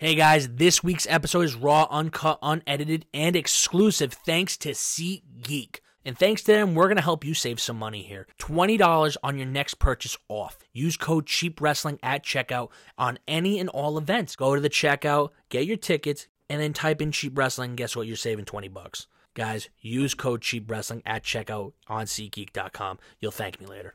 Hey guys, this week's episode is raw, uncut, unedited, and exclusive thanks to SeatGeek. And thanks to them, we're going to help you save some money here. $20 on your next purchase off. Use code CHEAPWRESTLING at checkout on any and all events. Go to the checkout, get your tickets, and then type in Cheap Wrestling. Guess what? You're saving 20 bucks. Guys, use code CHEAPWRESTLING at checkout on SeatGeek.com. You'll thank me later.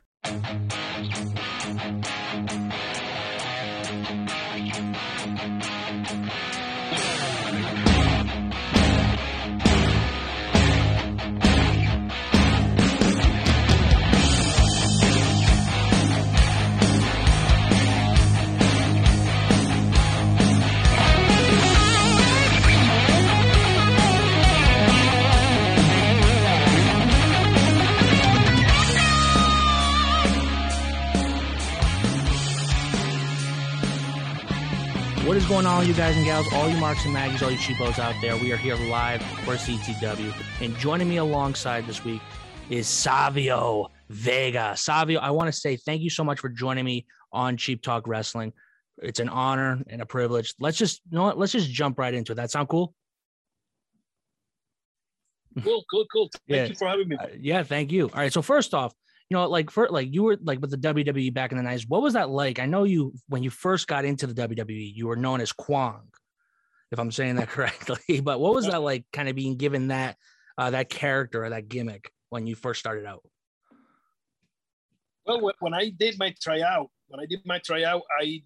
What is going on, you guys and gals, all you marks and maggies, all you cheapos out there? We are here live for CTW, and joining me alongside this week is Savio Vega. Savio, I want to say thank you so much for joining me on Cheap Talk Wrestling. It's an honor and a privilege. Let's just jump right into it. That sound cool? Cool. Thank you for having me. Thank you. All right. So first off, you were like with the WWE back in the 90s. What was that like? I know when you first got into the WWE, you were known as Kwang, if I'm saying that correctly. But what was that like, kind of being given that that character or that gimmick when you first started out? Well, when I did my tryout, I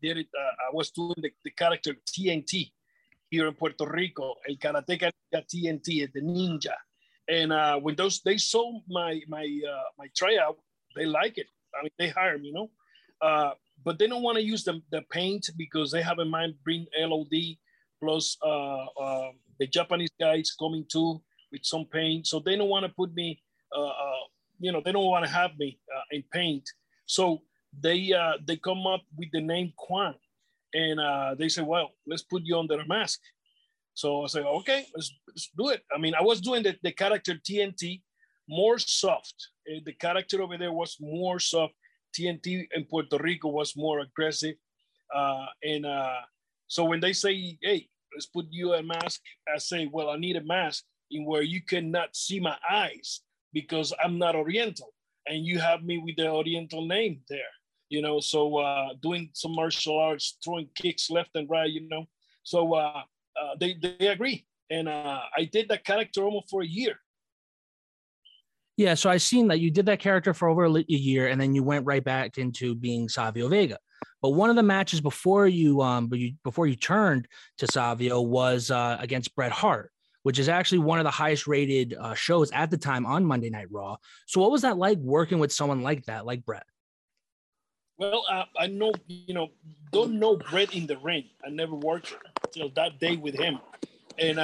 did it. I was doing the character TNT here in Puerto Rico. El Karateka TNT is the ninja. And when they saw my tryout, they like it. I mean, they hire me, but they don't want to use the paint because they have in mind bring LOD plus the Japanese guys coming too with some paint. So they don't want to put me, they don't want to have me in paint. So they come up with the name Kwang, and they say, well, let's put you under a mask. So I said, okay, let's do it. I mean, I was doing the character TNT more soft. The character over there was more soft. TNT in Puerto Rico was more aggressive. So when they say, hey, let's put you a mask, I say, well, I need a mask in where you cannot see my eyes because I'm not Oriental. And you have me with the Oriental name there, So doing some martial arts, throwing kicks left and right, So... they agree, and I did that character almost for a year. Yeah, so I seen that you did that character for over a year, and then you went right back into being Savio Vega. But one of the matches before you turned to Savio was against Bret Hart, which is actually one of the highest rated shows at the time on Monday Night Raw. So what was that like working with someone like that, like Bret? Well, I don't know Bret in the ring. I never worked till that day with him. And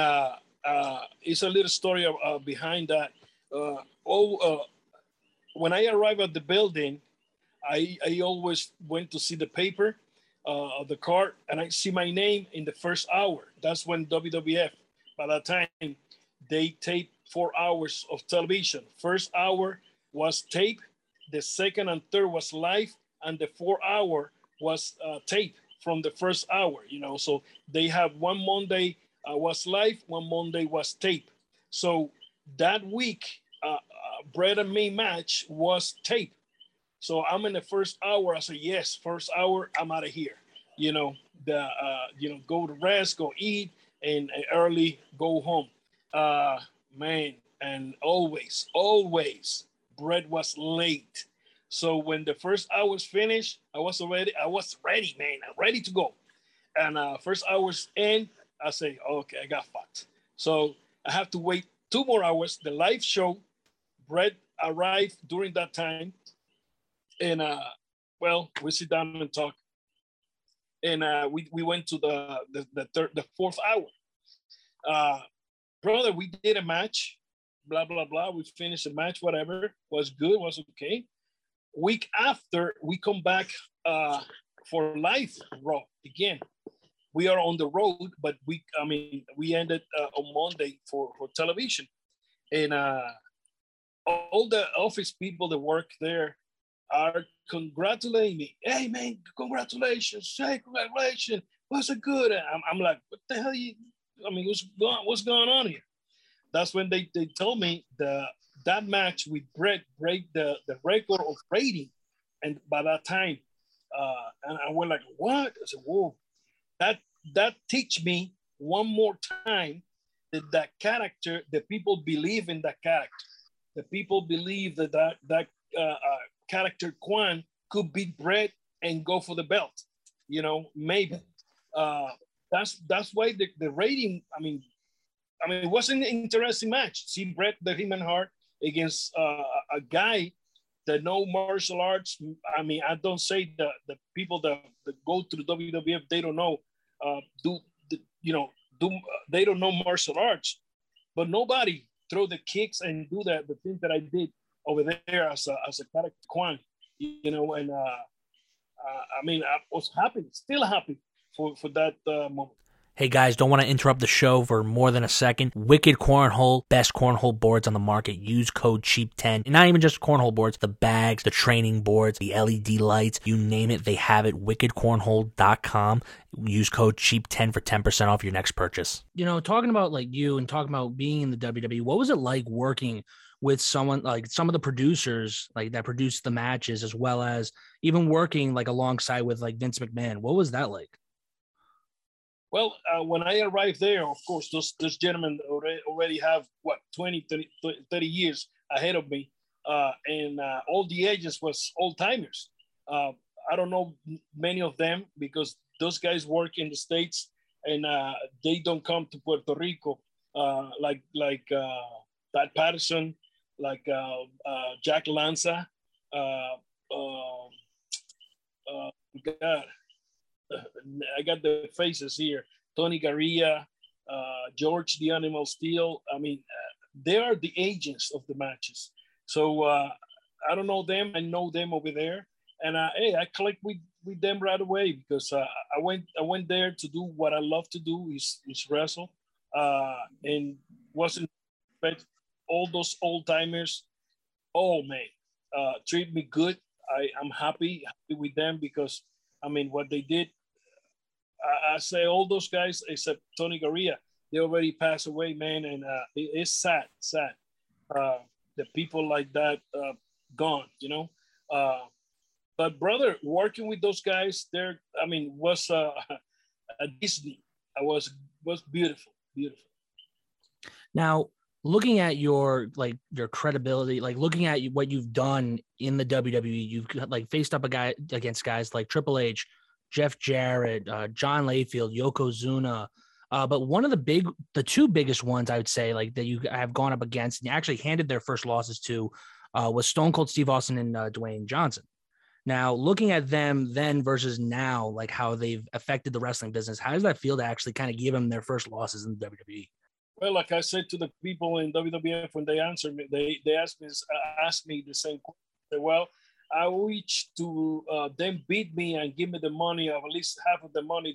it's a little story behind that. When I arrived at the building, I always went to see the paper of the card, and I see my name in the first hour. That's when WWF, by that time, they taped 4 hours of television. First hour was tape. The second and third was live. And the 4 hour was tape from the first hour, So they have one Monday was live, one Monday was tape. So that week, Bret and me match was tape. So I'm in the first hour. I say, yes, first hour, I'm out of here. Go to rest, go eat, and early go home. And always, Bret was late. So when the first hour was finished, I was ready, man. I'm ready to go. And first hour's end, I say, okay, I got fucked. So I have to wait 2 more hours. The live show, Bret arrived during that time. And, we sit down and talk. And we went to the fourth hour. Brother, we did a match, blah, blah, blah. We finished the match, whatever. Was good, was okay. Week after, we come back for live Raw again. We are on the road, but we ended on Monday for television. And all the office people that work there are congratulating me. Hey, man, congratulations. what's it good at? I'm like, what the hell you, I mean, what's going on here? That's when they told me that match with Bret break the record of rating. And by that time, and I went like, what? I said, whoa, that teach me one more time that that character, the people believe in that character. The people believe that that character Kwang could beat Bret and go for the belt, you know, maybe. That's why the rating, I mean, it was an interesting match. See Bret the Hitman Hart against a guy that no martial arts. I mean, I don't say the people that go to the WWF, they don't know, they don't know martial arts, but nobody throw the kicks and do the thing that I did over there as a character Kwang, you know, and I mean, I was happy, still happy for that moment. Hey guys, don't want to interrupt the show for more than a second. Wicked Cornhole, best cornhole boards on the market. Use code CHEAP10. And not even just cornhole boards, the bags, the training boards, the LED lights, you name it, they have it. WickedCornhole.com. Use code CHEAP10 for 10% off your next purchase. You know, talking about like you and talking about being in the WWE, what was it like working with someone like some of the producers like that produced the matches, as well as even working like alongside with like Vince McMahon? What was that like? Well, when I arrived there, of course, those gentlemen already have, 30 years ahead of me. And all the agents was old-timers. I don't know many of them because those guys work in the States and they don't come to Puerto Rico like Pat Patterson, like Jack Lanza, God. I got the faces here. Tony Garea, George the Animal Steel. I mean, they are the agents of the matches. So I don't know them. I know them over there, and I clicked with them right away because I went there to do what I love to do is wrestle, and wasn't but all those old timers. Oh man, treat me good. I'm happy with them because I mean what they did. I say all those guys except Tony Garea, they already passed away, man, and it's sad. The people like that gone, you know. But brother, working with those guys, there, I mean, was a Disney. I was beautiful. Now, looking at your credibility, like looking at what you've done in the WWE, you've like faced up against guys like Triple H, Jeff Jarrett, John Layfield, Yokozuna. But one of the two biggest ones I would say like that you have gone up against and you actually handed their first losses to was Stone Cold Steve Austin and Dwayne Johnson. Now, looking at them then versus now, like how they've affected the wrestling business, how does that feel to actually kind of give them their first losses in the WWE? Well, like I said to the people in WWF when they answered me, they asked me the same question. Well, I wish to them beat me and give me the money, or at least half of the money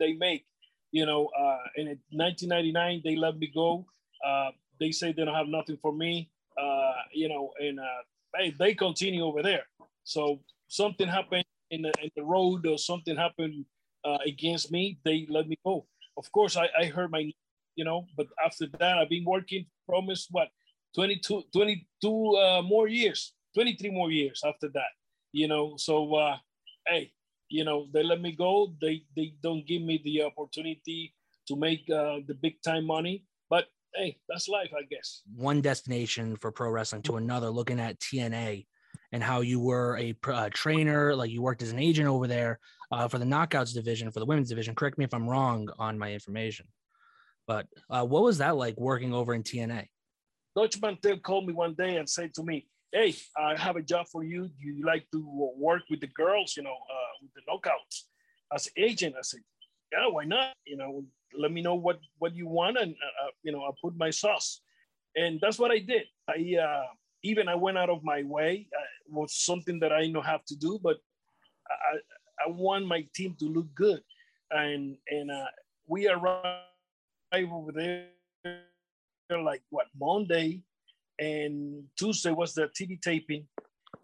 they make. You know, and in 1999, they let me go. They say they don't have nothing for me, you know, and they continue over there. So something happened in the road or something happened against me. They let me go. Of course, I hurt my knee, you know, but after that, I've been working for almost, 23 more years after that, you know. So, hey, you know, they let me go. They don't give me the opportunity to make the big time money. But, hey, that's life, I guess. One destination for pro wrestling to another, looking at TNA and how you were a trainer, like you worked as an agent over there for the knockouts division, for the women's division. Correct me if I'm wrong on my information. But what was that like working over in TNA? Dutch Mantel called me one day and said to me, hey, I have a job for you. Do you like to work with the girls, you know, with the knockouts? As an agent, I said, yeah, why not? You know, let me know what you want. And, you know, I put my sauce. And that's what I did. I went out of my way. It was something that I know have to do, but I want my team to look good. And we arrived over there like, Monday? And Tuesday was the TV taping,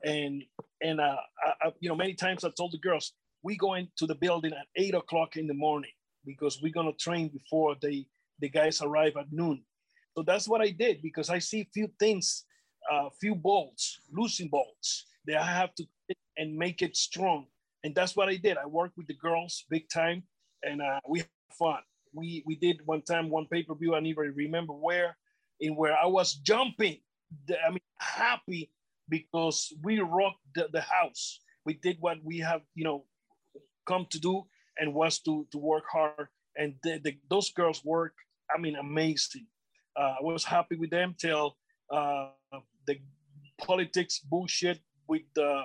and you know, many times I told the girls, we're going to the building at 8 o'clock in the morning because we're going to train before the guys arrive at noon. So that's what I did, because I see few things, few bolts, losing bolts that I have to and make it strong. And that's what I did. I worked with the girls big time, and we had fun. We did one time, one pay-per-view, I never remember where I was jumping. I mean, happy because we rocked the house. We did what we have, you know, come to do, and was to work hard. And those girls work, I mean, amazing. I was happy with them till the politics bullshit with the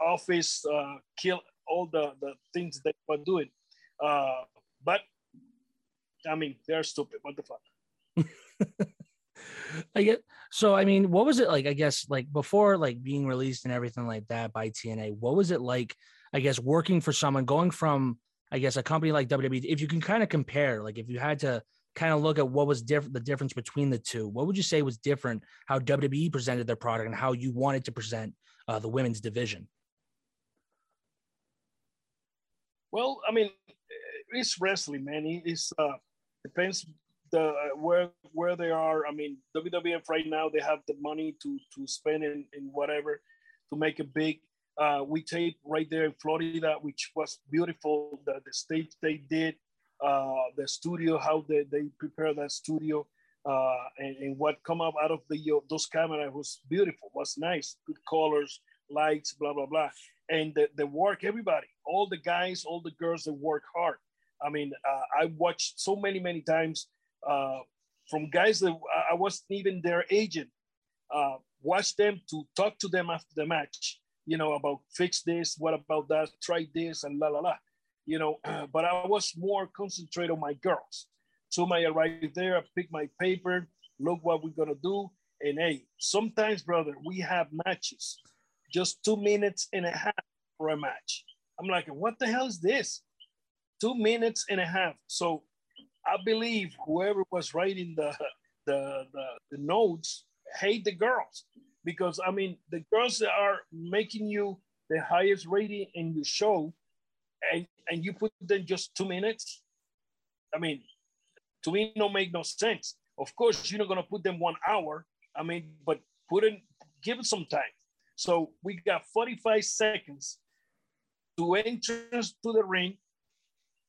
office kill all the things they were doing. But, I mean, they're stupid. What the fuck? I get. So, I mean, what was it like, I guess, like before, like being released and everything like that by TNA, what was it like, I guess, working for someone, going from, I guess, a company like WWE, if you can kind of compare, like if you had to kind of look at what was different, the difference between the two, what would you say was different, how WWE presented their product and how you wanted to present the women's division? Well, I mean, it's wrestling, man. It's depends where they are. I mean, WWF right now, they have the money to spend in whatever to make it big. We taped right there in Florida, which was beautiful. The stage they did, the studio, how they prepared that studio, and what come up out of those cameras was beautiful, was nice, good colors, lights, blah blah blah. And the work, everybody, all the guys, all the girls, that work hard. I mean, I watched so many times from guys that I wasn't even their agent. Watch them to talk to them after the match, you know, about fix this, what about that, try this, and la la la, you know. But I was more concentrated on my girls. So I arrived there, I picked my paper, look what we're gonna do, and hey, sometimes, brother, we have matches, just 2.5 minutes for a match. I'm like, what the hell is this? 2.5 minutes. So I believe whoever was writing the notes hate the girls, because I mean, the girls that are making you the highest rating in your show, and you put them just 2 minutes. I mean, to me, no make no sense. Of course, you're not gonna put them 1 hour. I mean, but give it some time. So we got 45 seconds to entrance to the ring,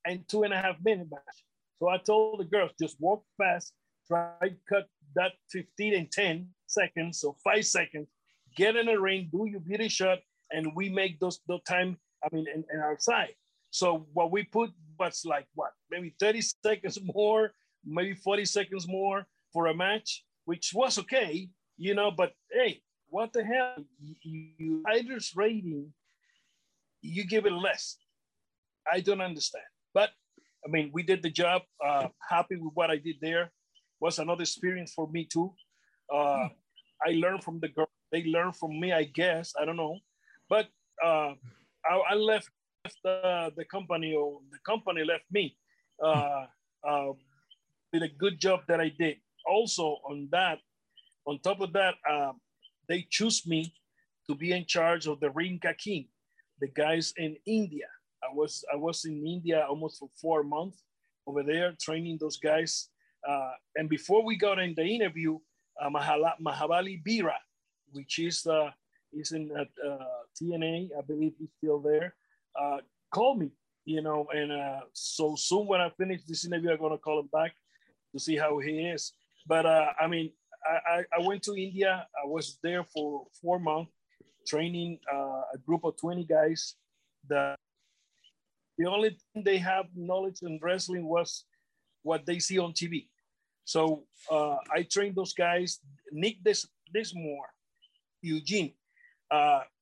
and 2.5 minute match. So I told the girls, just walk fast, try to cut that 15 and 10 seconds, so 5 seconds, get in the ring, do your beauty shot, and we make those time, I mean, and outside. So what we put was like, what, maybe 30 seconds more, maybe 40 seconds more for a match, which was okay, you know, but hey, what the hell? You writers rating, you give it less. I don't understand. But I mean, we did the job. Happy with what I did there. Was another experience for me too. I learned from the girl. They learned from me, I guess. I don't know. But I left the company, or the company left me with a good job that I did. Also on top of that, they chose me to be in charge of the Ring Kakin, the guys in India. I was in India almost for 4 months over there training those guys. And before we got in the interview, Mahabali Bira, which is in TNA, I believe he's still there, called me, you know. And so soon when I finish this interview, I'm going to call him back to see how he is. But I mean, I went to India. I was there for 4 months training a group of 20 guys. The only thing they have knowledge in wrestling was what they see on TV. So I trained those guys. Nick Dismore, Eugene,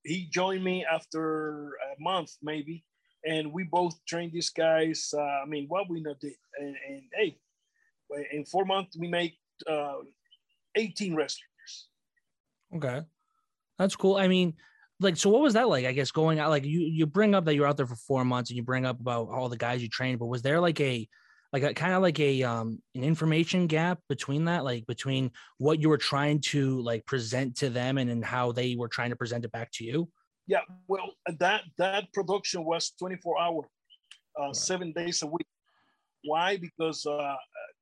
he joined me after a month maybe, and we both trained these guys. I mean, what we did, and hey, in 4 months we made 18 wrestlers. Okay, that's cool. I mean, like, so what was that like, I guess, going out? Like, you bring up that you were out there for 4 months, and you bring up about all the guys you trained, but was there an information gap between that, like between what you were trying to like present to them and how they were trying to present it back to you? Yeah, well, that production was 24 hours, 7 days a week. Why? Because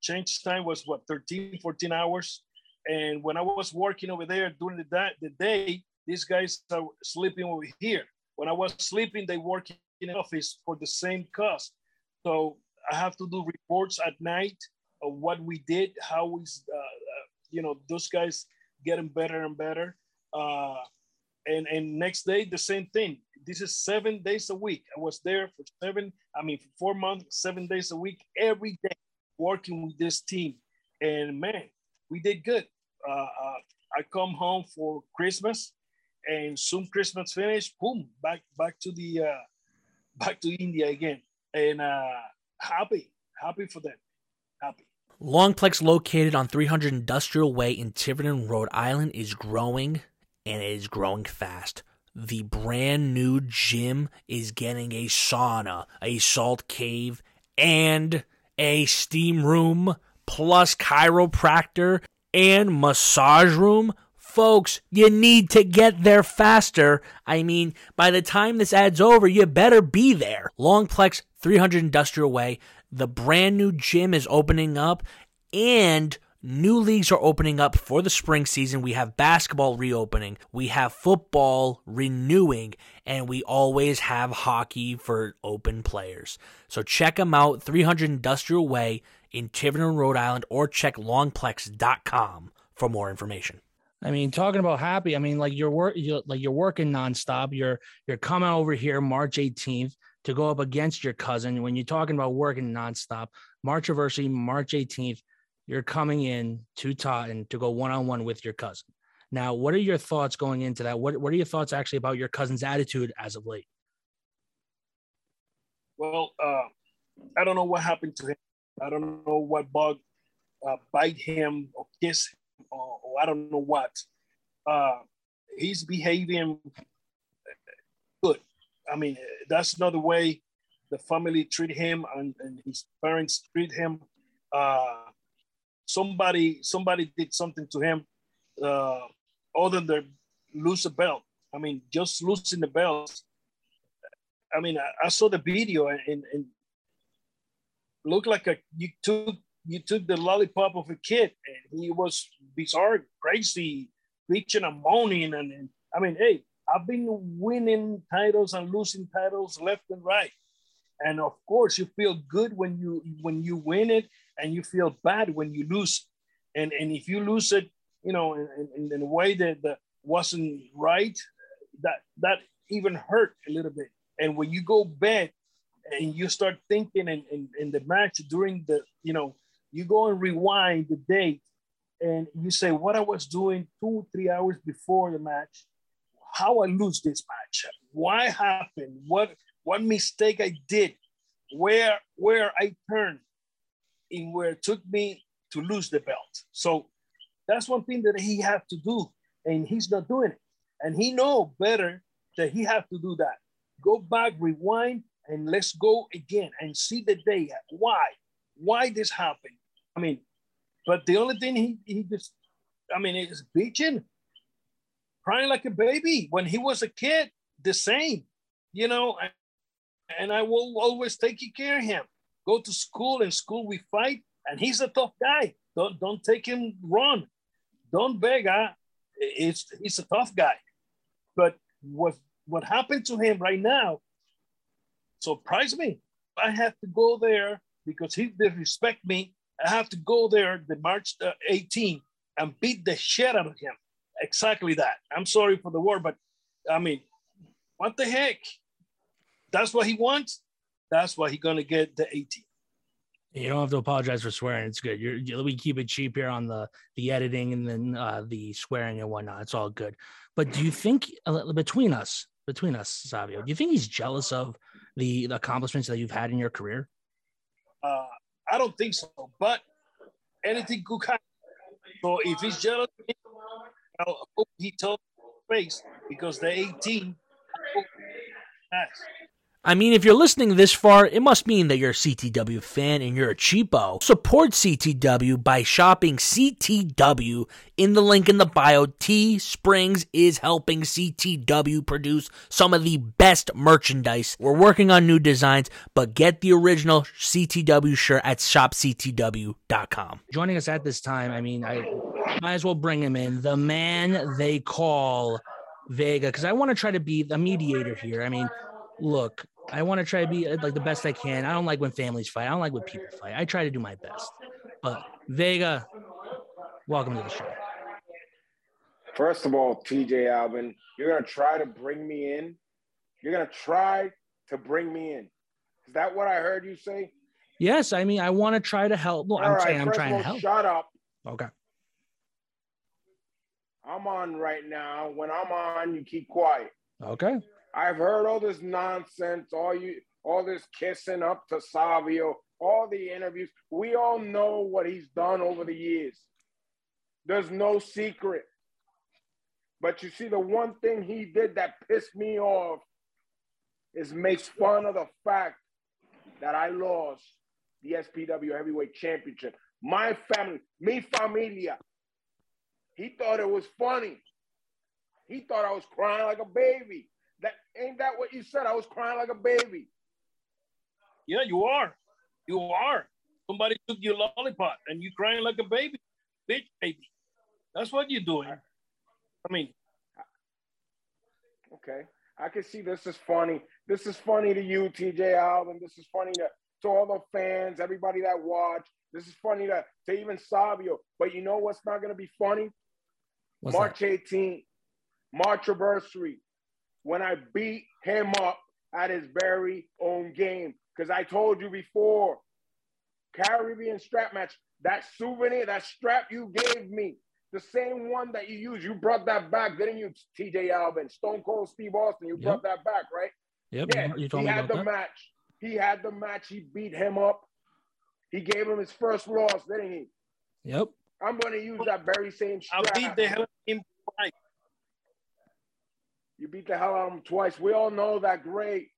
change time was, what, 13, 14 hours? And when I was working over there during the day, these guys are sleeping over here. When I was sleeping, they work in an office for the same cost. So I have to do reports at night of what we did, how is, you know, those guys getting better and better. And next day, the same thing. This is 7 days a week. I was there for 4 months, 7 days a week, every day working with this team. And man, we did good. I come home for Christmas, and soon Christmas finished, boom, back to India again. And happy for them, happy. Longplex, located on 300 Industrial Way in Tiverton, Rhode Island, is growing, and it is growing fast. The brand new gym is getting a sauna, a salt cave, and a steam room, plus chiropractor and massage room. Folks, you need to get there faster. I mean, by the time this ad's over, you better be there. Longplex, 300 Industrial Way. The brand new gym is opening up, and new leagues are opening up for the spring season. We have basketball reopening. We have football renewing. And we always have hockey for open players. So check them out, 300 Industrial Way in Tiverton, Rhode Island, or check longplex.com for more information. I mean, talking about happy, I mean, like you're working nonstop. You're coming over here March 18th to go up against your cousin. When you're talking about working nonstop, Marchiversary, March 18th, you're coming in to Taunton to go one-on-one with your cousin. Now, what are your thoughts going into that? What are your thoughts actually about your cousin's attitude as of late? Well, I don't know what happened to him. I don't know what bug bite him or kiss him. Or I don't know what. He's behaving good. I mean, that's not the way the family treat him and his parents treat him. Somebody did something to him other than lose a belt. I mean, just losing the belt. I mean, I saw the video and looked like you took the lollipop of a kid, and he was bizarre, crazy, bitching and moaning. And I mean, hey, I've been winning titles and losing titles left and right. And of course you feel good when you win it, and you feel bad when you lose it. And if you lose it, you know, in a way that wasn't right, that even hurt a little bit. And when you go back and you start thinking in the match during the, you know, you go and rewind the date and you say, what I was doing 2-3 hours before the match, how I lose this match, why happened, what mistake I did, where I turned, and where it took me to lose the belt. So that's one thing that he had to do, and he's not doing it. And he know better that he had to do that. Go back, rewind, and let's go again and see the day. Why this happened? I mean, but the only thing he just, I mean, it's bitching, crying like a baby. When he was a kid, the same, you know, and I will always take care of him. Go to school, and school we fight, and he's a tough guy. Don't take him wrong. Don Vega, he's a tough guy. But what happened to him right now surprised me. I have to go there because he disrespect me. I have to go there the March 18 and beat the shit out of him. Exactly that. I'm sorry for the word, but I mean, what the heck? That's what he wants. That's why he's going to get the 18. You don't have to apologize for swearing. It's good. We keep it cheap here on the editing and then the swearing and whatnot. It's all good. But do you think, between us, Savio, do you think he's jealous of the accomplishments that you've had in your career? I don't think so, but anything could happen. So if he's jealous, I hope he told his face, because the 18, I mean, if you're listening this far, it must mean that you're a CTW fan and you're a cheapo. Support CTW by shopping CTW in the link in the bio. TeeSpring is helping CTW produce some of the best merchandise. We're working on new designs, but get the original CTW shirt at shopctw.com. Joining us at this time, I mean, I might as well bring him in. The man they call Vega, because I want to try to be the mediator here. I mean, look, I want to try to be like the best I can. I don't like when families fight. I don't like when people fight. I try to do my best. But Vega, welcome to the show. First of all, TJ Alvin, you're going to try to bring me in. You're going to try to bring me in. Is that what I heard you say? Yes. I mean, I want to try to help. Well, I'm trying to help. Shut up. Okay. I'm on right now. When I'm on, you keep quiet. Okay. I've heard all this nonsense, all this kissing up to Savio, all the interviews. We all know what he's done over the years. There's no secret. But you see, the one thing he did that pissed me off is makes fun of the fact that I lost the SPW Heavyweight Championship. My family, mi familia. He thought it was funny. He thought I was crying like a baby. Ain't that what you said? I was crying like a baby. Yeah, you are. You are. Somebody took your lollipop and you crying like a baby. Bitch baby. That's what you're doing. I mean. Okay. I can see this is funny. This is funny to you, TJ Alvin. This is funny to all the fans, everybody that watch. This is funny to even Savio. But you know what's not going to be funny? What's March that? 18th, March anniversary. When I beat him up at his very own game. Because I told you before, Caribbean strap match, that souvenir, that strap you gave me, the same one that you used, you brought that back, didn't you, TJ Alvin? Stone Cold Steve Austin, you brought that back, right? Yep. Yeah, you told me about the match. He had the match. He beat him up. He gave him his first loss, didn't he? Yep. I'm going to use that very same strap. I beat the hell out of him twice. You beat the hell out of him twice. We all know that. Great.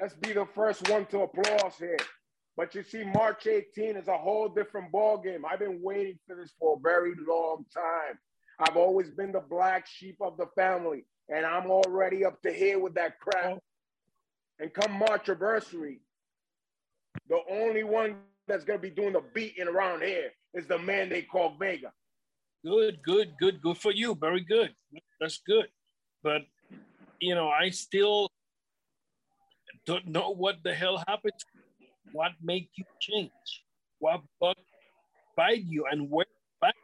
Let's be the first one to applause here. But you see, March 18 is a whole different ballgame. I've been waiting for this for a very long time. I've always been the black sheep of the family, and I'm already up to here with that crap. And come March anniversary, the only one that's going to be doing the beating around here is the man they call Vega. Good for you. Very good. That's good. But you know, I still don't know what the hell happened. What make you change? What bug bite you and went back?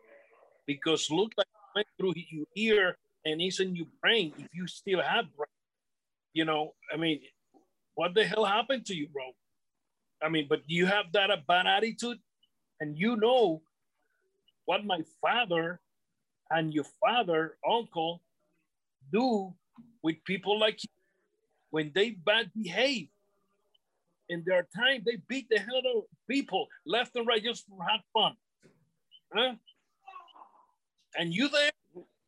Because look like it went through your ear and it's in your brain if you still have brain. You know, I mean, what the hell happened to you, bro? I mean, but you have that a bad attitude and you know what my father and your father, uncle, do with people like you when they bad behave in their time. They beat the hell out of people left and right just to have fun, huh? And you there,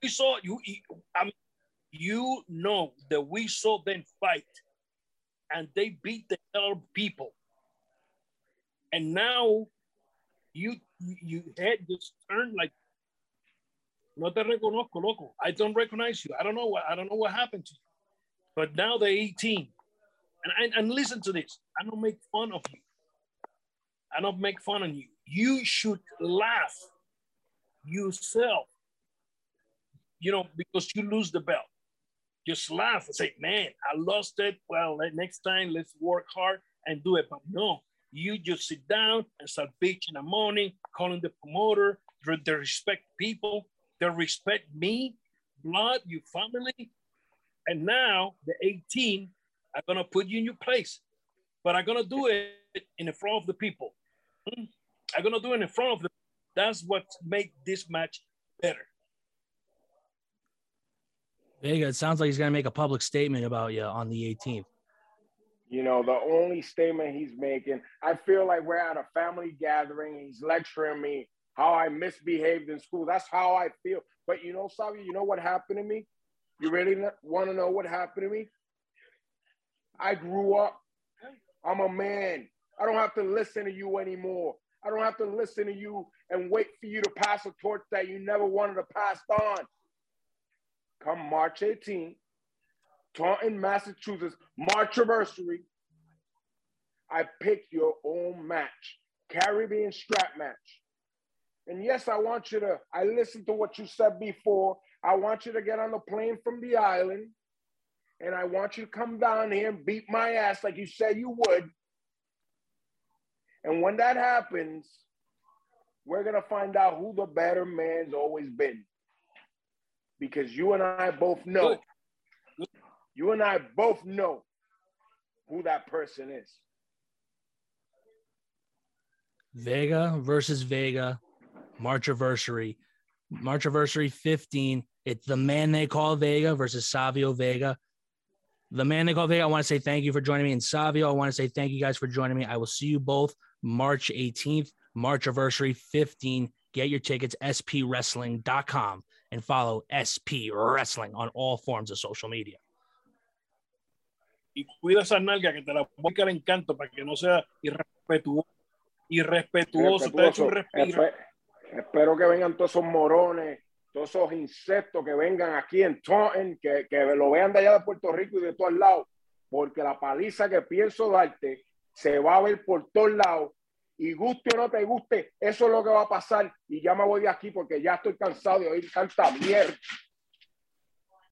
we saw you. I mean, you know that we saw them fight, and they beat the hell out of people. And now you head just turned like. No te reconozco, loco. I don't recognize you. I don't know what happened to you. But now they're 18. And listen to this. I don't make fun of you. I don't make fun of you. You should laugh yourself. You know, because you lose the belt. Just laugh and say, man, I lost it. Well, next time let's work hard and do it. But no, you just sit down and start bitching in the morning, calling the promoter, they respect people. They respect me, blood, your family. And now the 18 are going to put you in your place. But I'm going to do it in the front of the people. I'm going to do it in front of them. That's what makes this match better. Vega, it sounds like he's going to make a public statement about you on the 18th. You know, the only statement he's making, I feel like we're at a family gathering. He's lecturing me how I misbehaved in school. That's how I feel. But you know, Savio, you know what happened to me? You really want to know what happened to me? I grew up I'm a man. I don't have to listen to you anymore. I don't have to listen to you and wait for you to pass a torch that you never wanted to pass on. Come March 18th, Taunton, Massachusetts, Marchiversary, I pick your own match, Caribbean strap match. And yes, I want you to, I listened to what you said before. I want you to get on the plane from the island, and I want you to come down here and beat my ass like you said you would. And when that happens, we're going to find out who the better man's always been. Because you and I both know. You and I both know who that person is. Vega versus Vega, Marchiversary. Marchiversary 15. It's the man they call Vega versus Savio Vega. The man they call Vega, I want to say thank you for joining me. And Savio, I want to say thank you guys for joining me. I will see you both March 18th, Marchiversary 15. Get your tickets, spwrestling.com. And follow SP Wrestling on all forms of social media. Y cuida esa nalga que te la voy a encanto para que no sea irrespetuoso. Espero que vengan todos esos morones, todos esos insectos que vengan aquí en Taunton, que lo vean de allá de Puerto Rico y de todos lados, porque la paliza que pienso darte se va a ver por todos lados. Y guste o no te guste, eso es lo que va a pasar. Y ya me voy de aquí porque ya estoy cansado de oír tanta mierda.